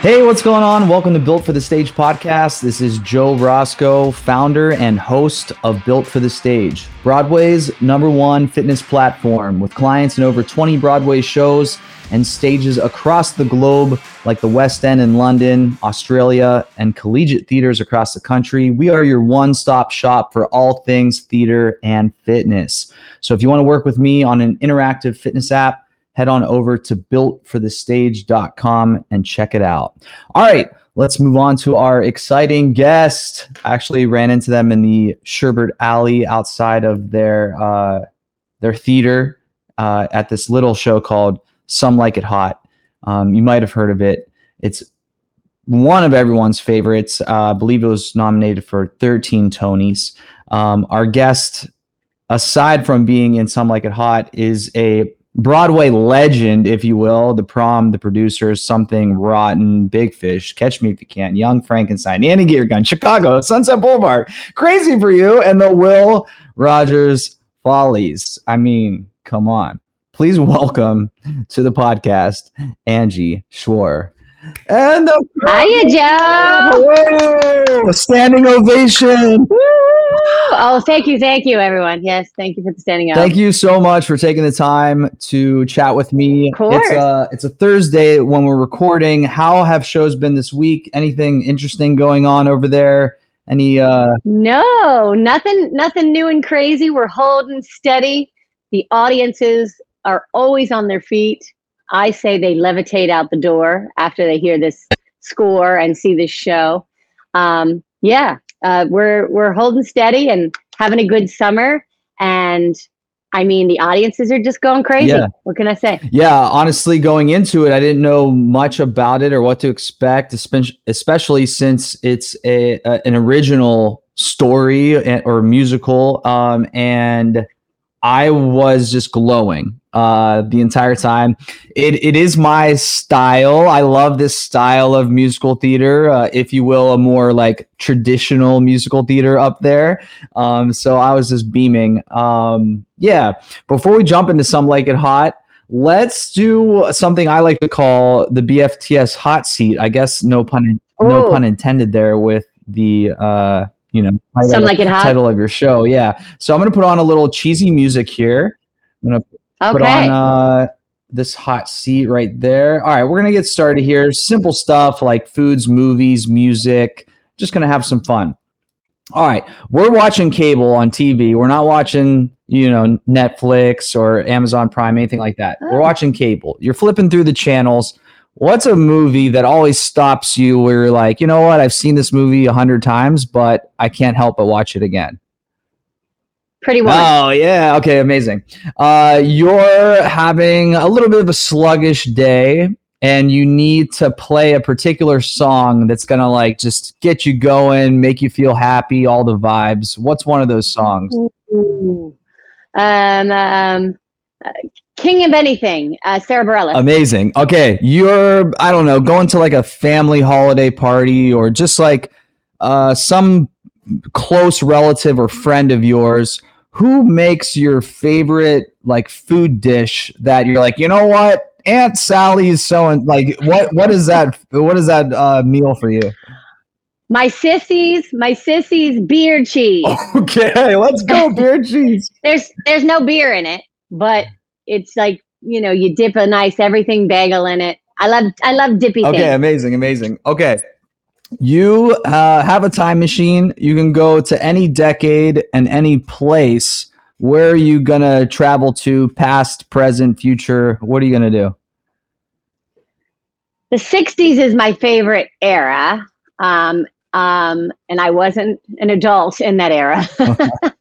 Hey, what's going on? Welcome to Built for the Stage podcast. This is Joe Roscoe, founder and host of Built for the Stage, Broadway's #1 fitness platform with clients in over 20 Broadway shows and stages across the globe like the West End in London, Australia, and collegiate theaters across the country. We are your one-stop shop for all things theater and fitness. So if you want to work with me on an interactive fitness app, head on over to builtforthestage.com and check it out. All right, let's move on to our exciting guest. I actually ran into them in the Sherbert Alley outside of their theater at this little show called Some Like It Hot. You might have heard of it. It's one of everyone's favorites. I believe it was nominated for 13 Tonys. Our guest, aside from being in Some Like It Hot, is a Broadway legend, if you will. The Prom, The Producers, Something Rotten, Big Fish, Catch Me If You Can, Young Frankenstein, Annie Gear Gun, Chicago, Sunset Boulevard, Crazy For You, and the Will Rogers Follies. I mean, come on. Please welcome to the podcast, Angie Schworer. And the Hiya, Joe! Whoa, standing ovation! Woo! Oh, thank you, everyone. Yes, thank you for standing up. Thank you so much for taking the time to chat with me. Of course. It's a Thursday when we're recording. How have shows been this week? Anything interesting going on over there? No, nothing new and crazy. We're holding steady. The audiences are always on their feet. I say they levitate out the door after they hear this score and see this show. We're holding steady and having a good summer, and I mean the audiences are just going crazy. Yeah. What can I say? Yeah, honestly, going into it, I didn't know much about it or what to expect, especially since it's an original story or musical, and I was just glowing the entire time. It is my style. I love this style of musical theater, if you will, a more like traditional musical theater up there. So I was just beaming. Before we jump into Some Like It Hot, let's do something I like to call the BFTS hot seat. I guess no pun intended there with the title of your show. Yeah. So I'm going to put on a little cheesy music here. I'm going to put on this hot seat right there. All right. We're going to get started here. Simple stuff like foods, movies, music. Just going to have some fun. All right. We're watching cable on TV. We're not watching, Netflix or Amazon Prime, anything like that. Oh. We're watching cable. You're flipping through the channels. What's a movie that always stops you where you're like, you know what? I've seen this movie 100 times, but I can't help but watch it again. Pretty well. Oh, yeah. Okay, amazing. You're having a little bit of a sluggish day, and you need to play a particular song that's going to like just get you going, make you feel happy, all the vibes. What's one of those songs? King of Anything, Sarah Bareilles. Amazing. Okay, you're, I don't know, going to like a family holiday party or just like some close relative or friend of yours who makes your favorite like food dish that you're like, you know what? Aunt Sally's showing, like, what is that? What is that meal for you? My sissy's beer cheese. Okay, let's go beer cheese. There's no beer in it, but it's like, you know, you dip a nice everything bagel in it. I love dippy things. Okay, amazing. Okay. You have a time machine. You can go to any decade and any place. Where are you going to travel to, past, present, future? What are you going to do? The 60s is my favorite era. And I wasn't an adult in that era,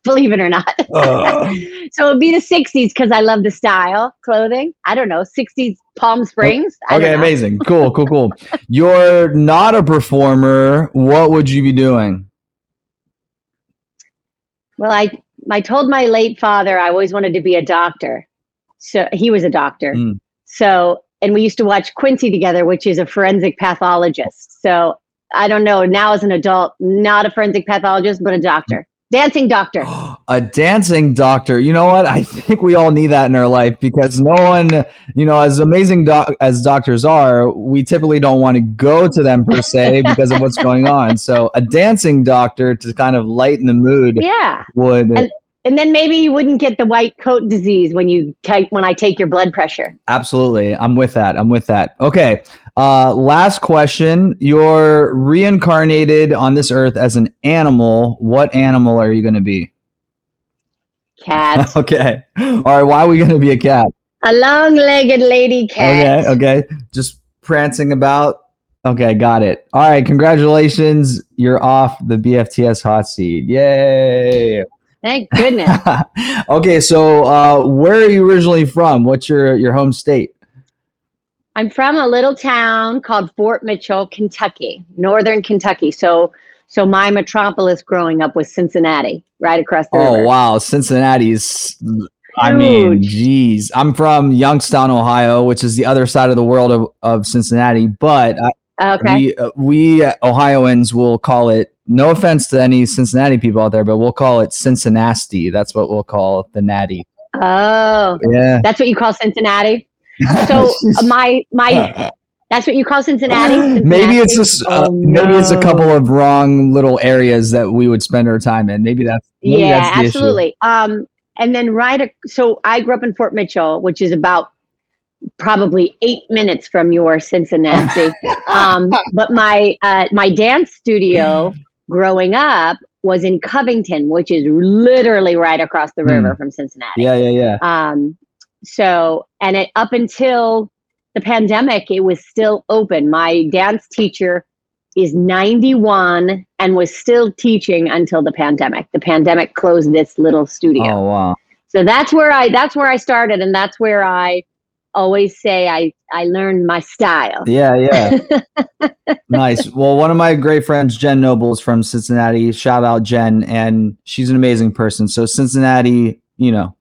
believe it or not. So it'd be the 60s because I love the style, clothing. I don't know, 60s Palm Springs. Okay, amazing. Cool. You're not a performer. What would you be doing? Well, I told my late father I always wanted to be a doctor. So he was a doctor. Mm. So, and we used to watch Quincy together, which is a forensic pathologist. So I don't know, now as an adult, not a forensic pathologist, but a doctor. Dancing doctor. A dancing doctor. You know what? I think we all need that in our life because no one, you know, as amazing as doctors are, we typically don't want to go to them per se because of what's going on. So a dancing doctor to kind of lighten the mood. Yeah. Would. And then maybe you wouldn't get the white coat disease when I take your blood pressure. Absolutely. I'm with that. Okay. Last question. You're reincarnated on this earth as an animal. What animal are you going to be? Cat. Okay. All right. Why are we going to be a cat? A long-legged lady cat. Okay. Just prancing about. Okay. Got it. All right. Congratulations. You're off the BFTS hot seat. Yay. Thank goodness. Okay, so where are you originally from? What's your home state? I'm from a little town called Fort Mitchell, Kentucky, northern Kentucky. So my metropolis growing up was Cincinnati, right across the river. Oh, wow. Cincinnati's huge. I mean, geez. I'm from Youngstown, Ohio, which is the other side of the world of Cincinnati. But we Ohioans will call it, no offense to any Cincinnati people out there, but we'll call it Cincinnati. That's what we'll call the natty. Oh, yeah. That's what you call Cincinnati? So my that's what you call Cincinnati? Maybe it's just it's a couple of wrong little areas that we would spend our time in. Maybe that's the absolutely issue. And then so I grew up in Fort Mitchell, which is about probably 8 minutes from your Cincinnati. But my dance studio growing up was in Covington, which is literally right across the river from Cincinnati. Yeah. Up until the pandemic, it was still open. My dance teacher is 91 and was still teaching until the pandemic. The pandemic closed this little studio. Oh, wow. So that's where I started, and that's where I always say I learned my style. Yeah. Nice. Well, one of my great friends, Jen Noble, is from Cincinnati. Shout out Jen, and she's an amazing person. So Cincinnati, you know,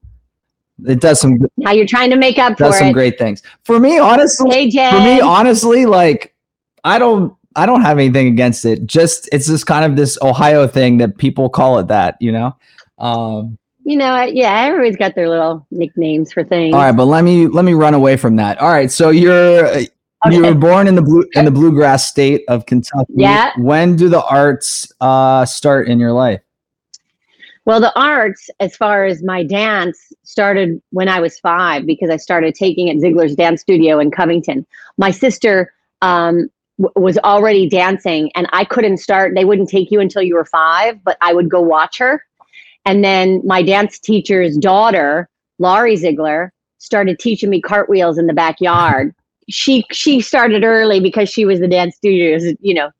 it does some. Now you're trying to make up for it. Does some great things. For me, honestly, like I don't have anything against it. Just it's just kind of this Ohio thing that people call it that, you know. Everybody's got their little nicknames for things. All right, but let me run away from that. All right, so you were born in the bluegrass state of Kentucky. Yeah. When do the arts start in your life? Well, the arts, as far as my dance, started when I was 5 because I started taking at Ziegler's Dance Studio in Covington. My sister was already dancing, and I couldn't start. They wouldn't take you until you were 5, but I would go watch her. And then my dance teacher's daughter, Laurie Ziegler, started teaching me cartwheels in the backyard. She started early because she was the dance studio's, you know,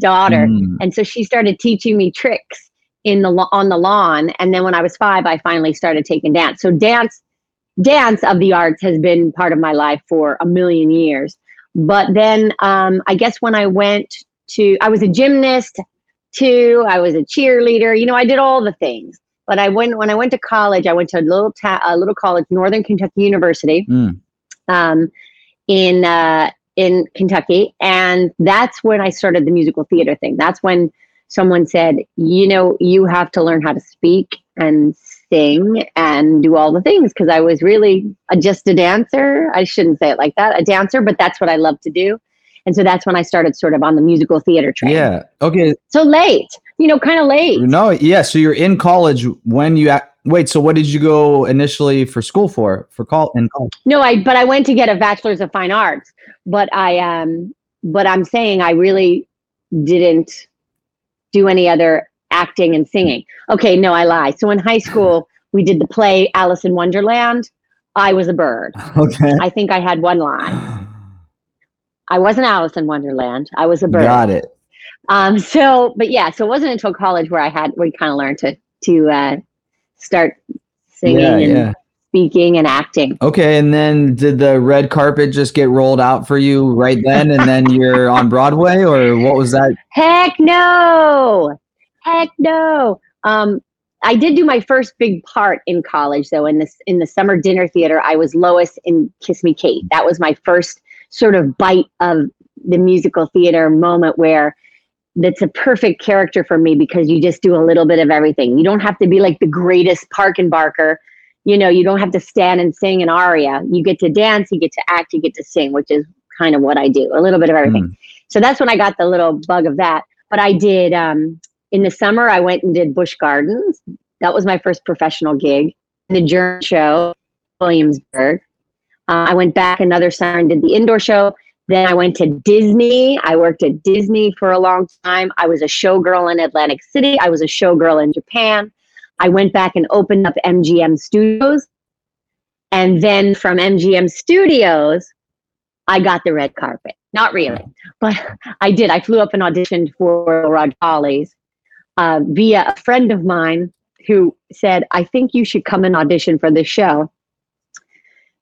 daughter. Mm. And so she started teaching me tricks on the lawn. And then when I was 5, I finally started taking dance. So dance of the arts has been part of my life for a million years. But then I guess when I was a gymnast too. I was a cheerleader. You know, I did all the things. But when I went to college, I went to a little college, Northern Kentucky University, in Kentucky, and that's when I started the musical theater thing. That's when someone said, you know, you have to learn how to speak and sing and do all the things because I was really just a dancer. I shouldn't say it like that, a dancer, but that's what I love to do. And so that's when I started sort of on the musical theater track. Yeah. Okay. So late, you know, kind of late. No. Yeah. So you're in college when you wait. So what did you go initially for school for college? No, but I went to get a bachelor's of fine arts, but I'm saying I really didn't do any other acting and singing. Okay. No, I lie. So in high school, we did the play Alice in Wonderland. I was a bird. Okay. I think I had one line. I wasn't Alice in Wonderland. I was a bird. Got it. So it wasn't until college where we kind of learned to start singing and speaking and acting. Okay. And then did the red carpet just get rolled out for you right then? And then you're on Broadway, or what was that? Heck no. I did do my first big part in college though. In the summer dinner theater, I was Lois in Kiss Me Kate. That was my first sort of bite of the musical theater moment where that's a perfect character for me because you just do a little bit of everything. You don't have to be like the greatest Parkenbarker. You know, you don't have to stand and sing an aria. You get to dance, you get to act, you get to sing, which is kind of what I do, a little bit of everything. So that's when I got the little bug of that. But I did, in the summer, I went and did Busch Gardens. That was my first professional gig. The Journey Show, Williamsburg. I went back another summer and did the indoor show. Then I went to Disney. I worked at Disney for a long time. I was a showgirl in Atlantic City. I was a showgirl in Japan. I went back and opened up MGM Studios. And then from MGM Studios, I got the red carpet. Not really, but I did. I flew up and auditioned for Will Rogers Follies via a friend of mine who said, I think you should come and audition for this show.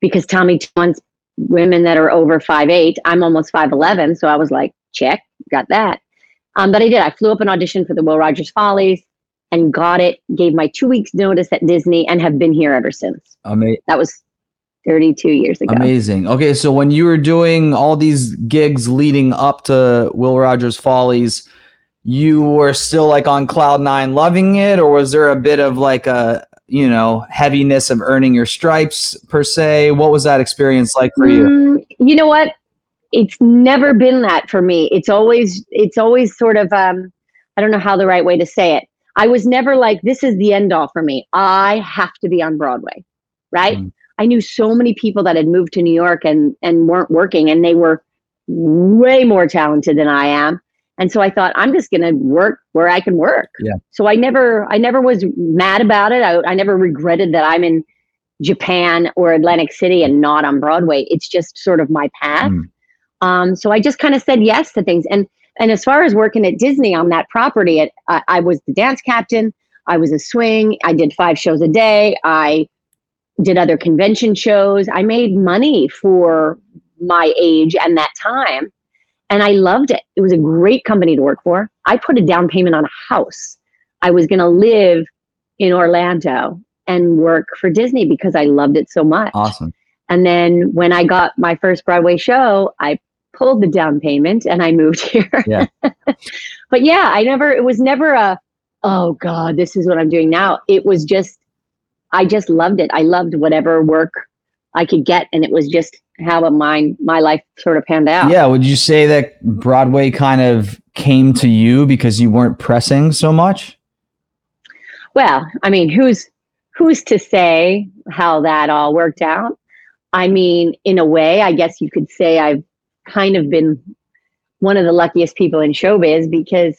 Because Tommy wants women that are over 5'8". I'm almost 5'11", so I was like, check, got that. But I did. I flew up an audition for the Will Rogers Follies and got it, gave my 2 weeks notice at Disney, and have been here ever since. That was 32 years ago. Amazing. Okay, so when you were doing all these gigs leading up to Will Rogers Follies, you were still like on cloud nine loving it, or was there a bit of like a heaviness of earning your stripes per se? What was that experience like for you? You know what? It's never been that for me. It's always sort of, I don't know how the right way to say it. I was never like, this is the end all for me. I have to be on Broadway, right? I knew so many people that had moved to New York and weren't working, and they were way more talented than I am. And so I thought, I'm just going to work where I can work. Yeah. So I never was mad about it. I never regretted that I'm in Japan or Atlantic City and not on Broadway. It's just sort of my path. So I just kind of said yes to things. And as far as working at Disney on that property, I was the dance captain. I was a swing. I did 5 shows a day. I did other convention shows. I made money for my age and that time. And I loved it. It was a great company to work for. I put a down payment on a house. I was going to live in Orlando and work for Disney because I loved it so much. Awesome. And then when I got my first Broadway show, I pulled the down payment and I moved here. Yeah. But yeah, it was never a, oh God, this is what I'm doing now. It was just, I just loved it. I loved whatever work I could get. And it was just how my life sort of panned out. Yeah. Would you say that Broadway kind of came to you because you weren't pressing so much? Well, I mean, who's to say how that all worked out? I mean, in a way, I guess you could say I've kind of been one of the luckiest people in showbiz because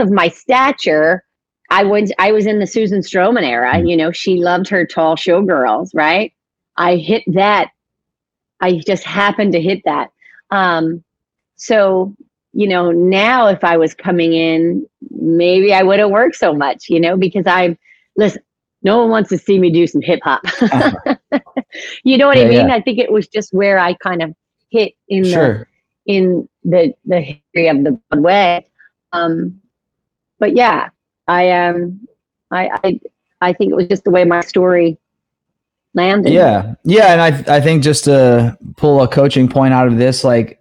of my stature. I was in the Susan Stroman era. You know, she loved her tall showgirls, right? I hit that. I just happened to hit that. So, you know, now if I was coming in, maybe I wouldn't work so much, because no one wants to see me do some hip hop. You know what I mean? Yeah. I think it was just where I kind of hit in the history of the Broadway. But yeah, I think it was just the way my story landed. Yeah. And I think just to pull a coaching point out of this, like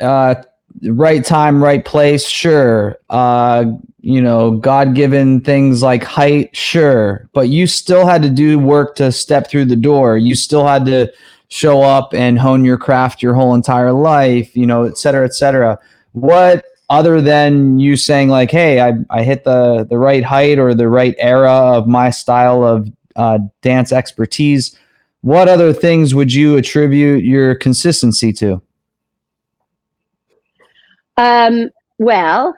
right time, right place, sure. you know, God-given things like height, sure, but you still had to do work to step through the door. You still had to show up and hone your craft your whole entire life, you know, et cetera, et cetera. What, other than you saying like, hey, I hit the right height or the right era of my style of dance expertise, what other things would you attribute your consistency to? Well,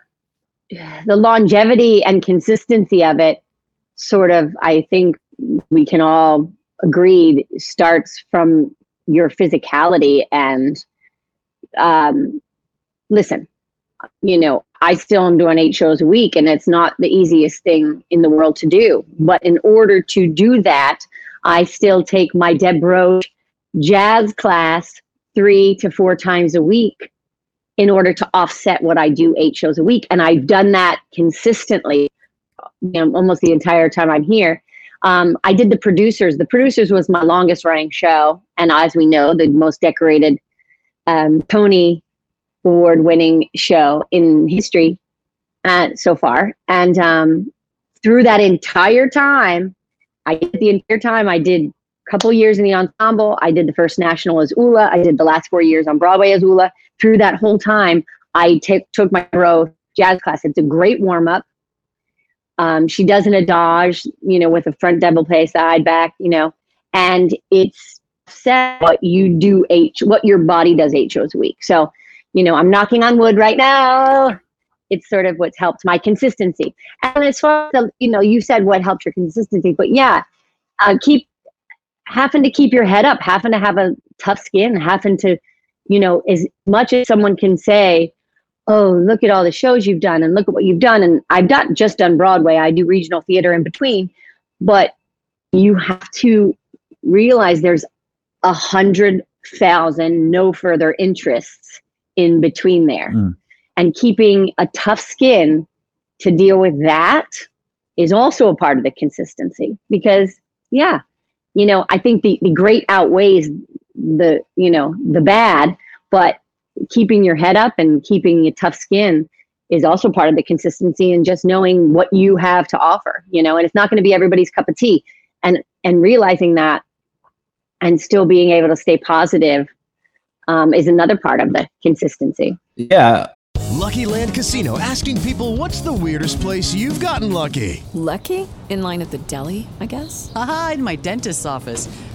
the longevity and consistency of it sort of, I think we can all agree, starts from your physicality. And listen, you know, I still am doing 8 shows a week, and it's not the easiest thing in the world to do. But in order to do that, I still take my Deb Roach jazz class 3 to 4 times a week in order to offset what I do 8 shows a week. And I've done that consistently, you know, almost the entire time I'm here. I did The Producers. The Producers was my longest running show. And as we know, the most decorated Tony Award-winning show in history so far. And through that entire time, I did a couple years in the ensemble. I did the first national as Ula. I did the last 4 years on Broadway as Ula. Through that whole time, I took my bro jazz class. It's a great warm-up. She does an adage, you know, with a front double pay, side back, you know, and it's set what you do what your body does 8 shows a week. So, you know, I'm knocking on wood right now. It's sort of what's helped my consistency. And as far as, you know, you said what helped your consistency, but yeah, having to keep your head up, having to have a tough skin, having to, you know, as much as someone can say, oh, look at all the shows you've done and look at what you've done. And I've not just done Broadway. I do regional theater in between, but you have to realize there's 100,000 no further interests in between there. And keeping a tough skin to deal with that is also a part of the consistency, because yeah, you know, I think the great outweighs the, you know, the bad, but keeping your head up and keeping a tough skin is also part of the consistency, and just knowing what you have to offer, you know, and it's not going to be everybody's cup of tea, and realizing that and still being able to stay positive is another part of the consistency. Yeah. Lucky Land Casino, asking people, what's the weirdest place you've gotten lucky? Lucky? In line at the deli, I guess? Aha, in my dentist's office.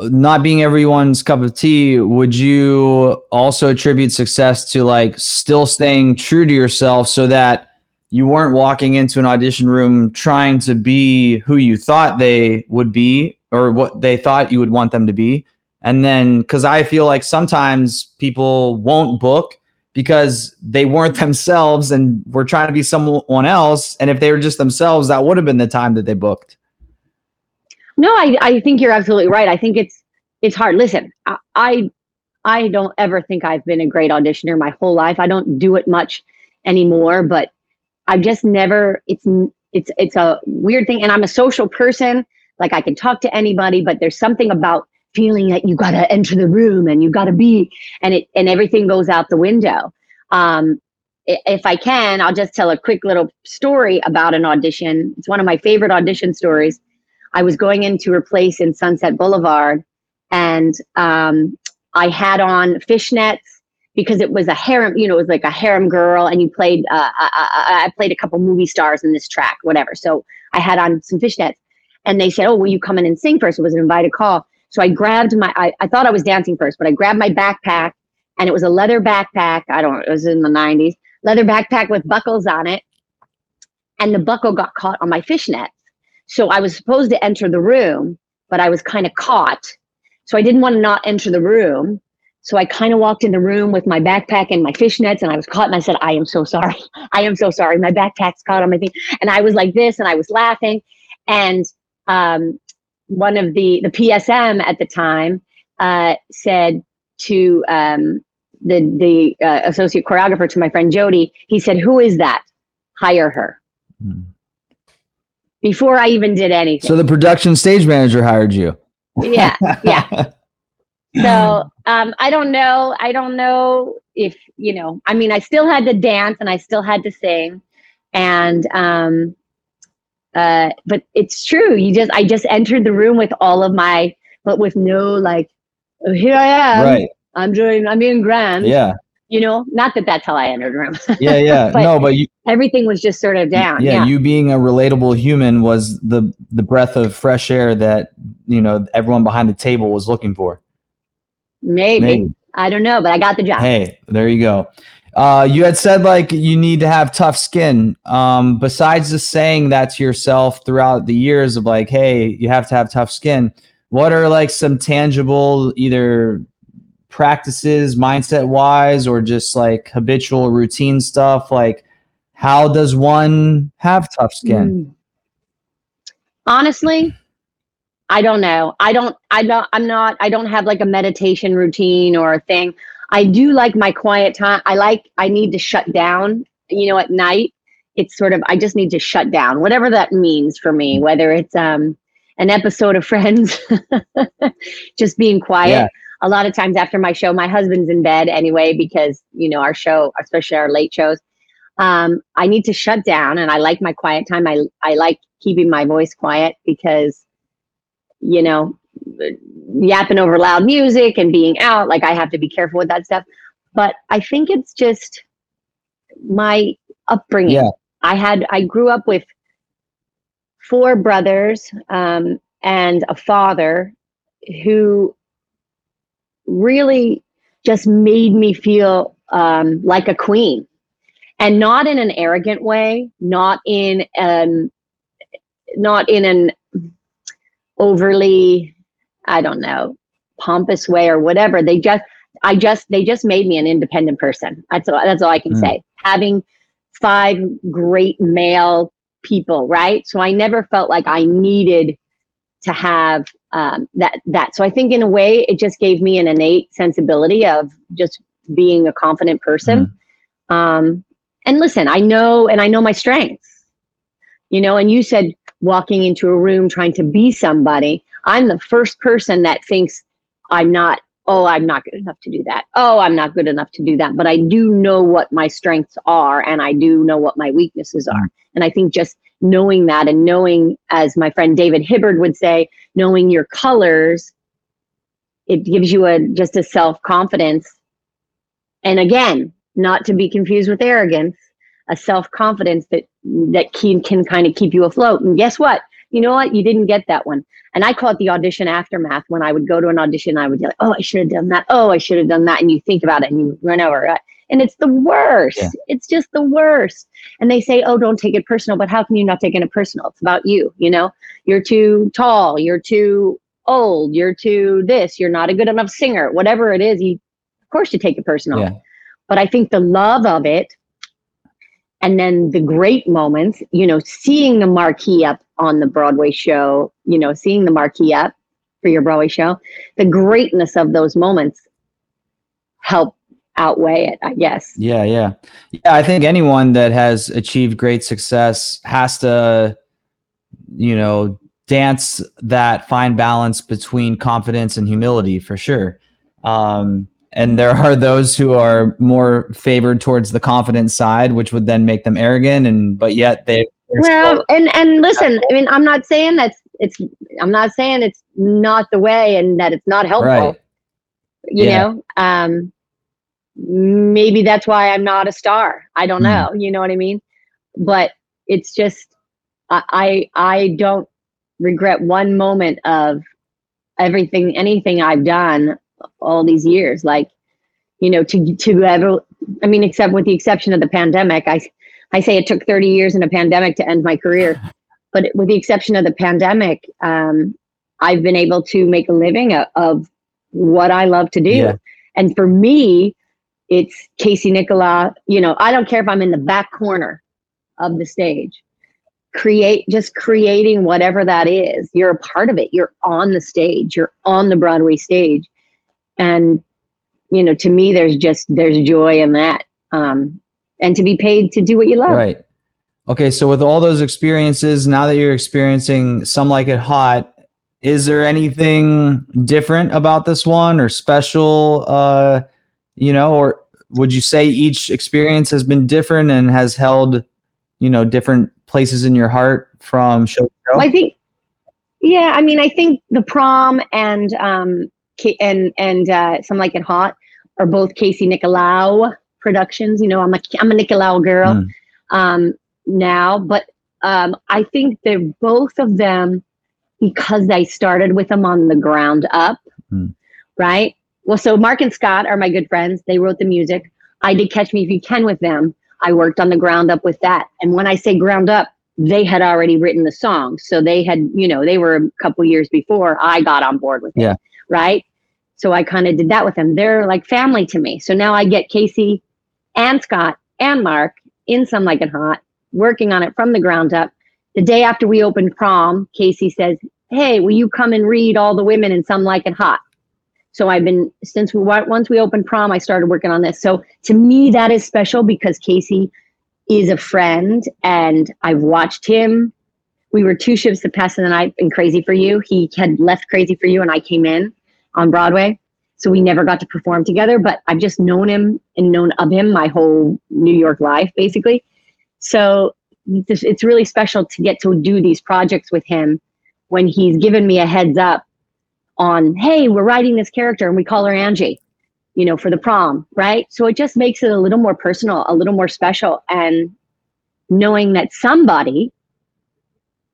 Not being everyone's cup of tea, would you also attribute success to like still staying true to yourself, so that you weren't walking into an audition room trying to be who you thought they would be or what they thought you would want them to be? And then, because I feel like sometimes people won't book because they weren't themselves and were trying to be someone else. And if they were just themselves, that would have been the time that they booked. No, I think you're absolutely right. I think it's hard. Listen, I don't ever think I've been a great auditioner my whole life. I don't do it much anymore, but I've just never, it's a weird thing. And I'm a social person. Like, I can talk to anybody, but there's something about feeling that you got to enter the room and you got to be, and everything goes out the window. If I can, I'll just tell a quick little story about an audition. It's one of my favorite audition stories. I was going into a place in Sunset Boulevard, and I had on fishnets because it was a harem, you know, it was like a harem girl, and you played, I played a couple movie stars in this track, whatever. So I had on some fishnets, and they said, oh, will you come in and sing for us? It was an invited call. So I grabbed my, I thought I was dancing first, but I grabbed my backpack, and it was a leather backpack. I don't know, it was in the 90s, leather backpack with buckles on it. And the buckle got caught on my fishnets. So I was supposed to enter the room, but I was kind of caught. So I didn't want to not enter the room. So I kind of walked in the room with my backpack and my fishnets, and I was caught, and I said, I am so sorry. I am so sorry. My backpack's caught on my thing. And I was like this, and I was laughing. And one of the PSM at the time said to the associate choreographer, to my friend Jody, he said, who is that? Hire her. Hmm. Before I even did anything. So the production stage manager hired you. Yeah, yeah. So I don't know if, you know, I mean, I still had to dance and I still had to sing, and but it's true. I just entered the room with all of my, but with no like, oh, here I am. Right. I'm being grand. Yeah. You know, not that that's how I entered the room. Yeah, yeah. But no, but you, everything was just sort of down. Yeah, yeah. You being a relatable human was the breath of fresh air that, you know, everyone behind the table was looking for. Maybe. I don't know, but I got the job. Hey, there you go. You had said, like, you need to have tough skin. Besides just saying that to yourself throughout the years of like, hey, you have to have tough skin, what are like some tangible either practices mindset wise or just like habitual routine stuff? Like, how does one have tough skin? Honestly, I don't know. I don't have like a meditation routine or a thing. I do like my quiet time. I need to shut down, you know, at night. It's sort of, I just need to shut down, whatever that means for me, whether it's an episode of Friends, just being quiet. Yeah. A lot of times after my show, my husband's in bed anyway, because, you know, our show, especially our late shows, I need to shut down, and I like my quiet time. I like keeping my voice quiet because, you know, yapping over loud music and being out, like, I have to be careful with that stuff. But I think it's just my upbringing. Yeah. I grew up with 4 brothers and a father who really just made me feel like a queen, and not in an arrogant way, not in an overly, I don't know, pompous way or whatever. They just made me an independent person. That's all I can say. Having 5 great male people, right? So I never felt like I needed to have that. So I think in a way it just gave me an innate sensibility of just being a confident person. And listen, I know my strengths, you know, and you said walking into a room trying to be somebody. I'm the first person that thinks I'm not good enough to do that. Oh, I'm not good enough to do that. But I do know what my strengths are, and I do know what my weaknesses are. And I think just knowing that, and knowing, as my friend David Hibbard would say, knowing your colors, it gives you just a self-confidence. And again, not to be confused with arrogance, a self-confidence that can kind of keep you afloat. And guess what? You know what? You didn't get that one. And I call it the audition aftermath. When I would go to an audition, I would be like, oh, I should have done that. Oh, I should have done that. And you think about it and you run over it. And it's the worst. Yeah. It's just the worst. And they say, oh, don't take it personal. But how can you not take it personal? It's about you. You know, you're too tall. You're too old. You're too this. You're not a good enough singer. Whatever it is, of course you take it personal. Yeah. But I think the love of it, and then the great moments, you know, seeing the marquee up on the Broadway show, you know, seeing the marquee up for your Broadway show, the greatness of those moments help outweigh it, I guess. Yeah, yeah. Yeah, I think anyone that has achieved great success has to, you know, dance that fine balance between confidence and humility, for sure. And there are those who are more favored towards the confident side, which would then make them arrogant. And listen, I mean, I'm not saying it's not the way and that it's not helpful, right. You know, maybe that's why I'm not a star. I don't know. You know what I mean? But it's just, I don't regret one moment of anything I've done all these years, like, you know, to ever, I mean, except with the exception of the pandemic, I say it took 30 years in a pandemic to end my career, but with the exception of the pandemic, I've been able to make a living of what I love to do. Yeah. And for me, it's Casey Nicholaw. You know, I don't care if I'm in the back corner of the stage, creating whatever that is. You're a part of it. You're on the stage, you're on the Broadway stage. And, you know, to me, there's joy in that. And to be paid to do what you love. Right. Okay. So with all those experiences, now that you're experiencing Some Like It Hot, is there anything different about this one or special, you know, or would you say each experience has been different and has held, you know, different places in your heart from show to show? Well, I think, yeah, I mean, I think The Prom and Some Like It Hot are both Casey Nicholaw productions. You know, I'm a Nicholaw girl now, but I think they're both of them, because I started with them on the ground up, right? Well, so Mark and Scott are my good friends. They wrote the music. I did Catch Me If You Can with them. I worked on the ground up with that. And when I say ground up, they had already written the song. So they had, you know, they were a couple years before I got on board with it, right? So I kind of did that with them. They're like family to me. So now I get Casey and Scott and Mark in Some Like It Hot, working on it from the ground up. The day after we opened Prom, Casey says, "Hey, will you come and read all the women in Some Like It Hot?" So I've been, once we opened Prom, I started working on this. So to me, that is special because Casey is a friend and I've watched him. We were two ships that passed in the night in Crazy For You. He had left Crazy For You and I came in on Broadway. So we never got to perform together, but I've just known him and known of him my whole New York life, basically. So it's really special to get to do these projects with him when he's given me a heads up on, hey, we're writing this character and we call her Angie, you know, for The Prom, right? So it just makes it a little more personal, a little more special. And knowing that somebody,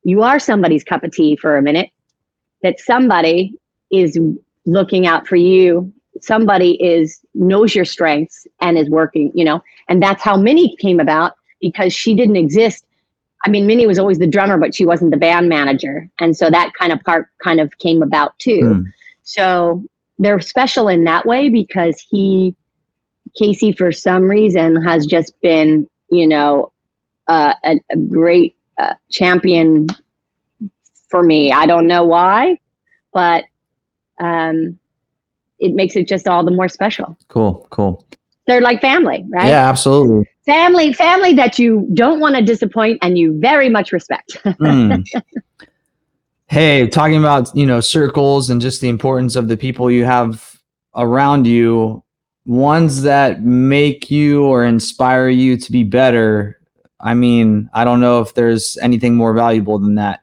you are somebody's cup of tea for a minute, that somebody is looking out for you, somebody knows your strengths and is working, you know, and that's how Minnie came about. Because she didn't exist. I mean, Minnie was always the drummer, but she wasn't the band manager. And so that kind of part kind of came about too. So they're special in that way because Casey, for some reason, has just been, you know, a great champion for me. I don't know why, but it makes it just all the more special. Cool. They're like family, right? Yeah, absolutely. Family that you don't want to disappoint and you very much respect. Hey, talking about, you know, circles and just the importance of the people you have around you, ones that make you or inspire you to be better. I mean, I don't know if there's anything more valuable than that.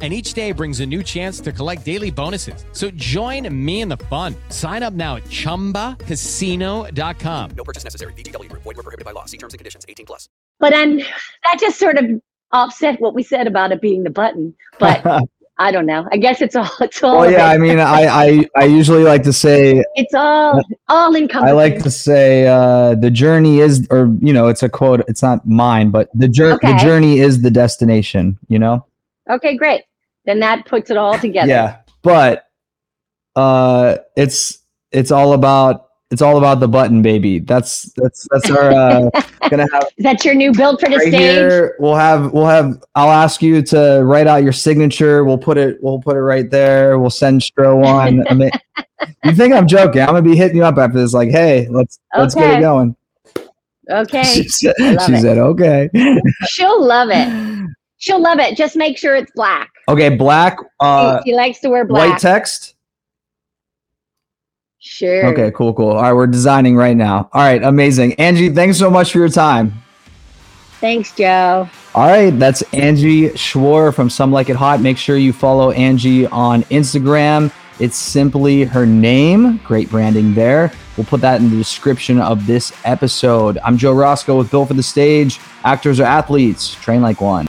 And each day brings a new chance to collect daily bonuses. So join me in the fun. Sign up now at ChumbaCasino.com. No purchase necessary. VGW. Void where prohibited by law. See terms and conditions. 18 plus. But that just sort of offset what we said about it being the button. But I don't know. I guess it's all. Well, yeah. I mean, I usually like to say it's all encompassing. I like to say the journey is, or you know, it's a quote. It's not mine, but the journey is the destination. You know. Okay, great. Then that puts it all together. Yeah, but it's all about the button, baby. That's our gonna have. Is that your new build for the stage? Here, we'll have. I'll ask you to write out your signature. We'll put it right there. We'll send Stro on. I mean, you think I'm joking? I'm gonna be hitting you up after this. Like, hey, let's get it going. Okay. She said, okay. She'll love it. She'll love it. Just make sure it's black. Okay, black. She likes to wear black. White text. Sure. Okay, cool. All right, we're designing right now. All right, amazing. Angie, thanks so much for your time. Thanks, Joe. All right, that's Angie Schworer from Some Like It Hot. Make sure you follow Angie on Instagram. It's simply her name. Great branding there. We'll put that in the description of this episode. I'm Joe Roscoe with Built for the Stage. Actors are athletes. Train like one.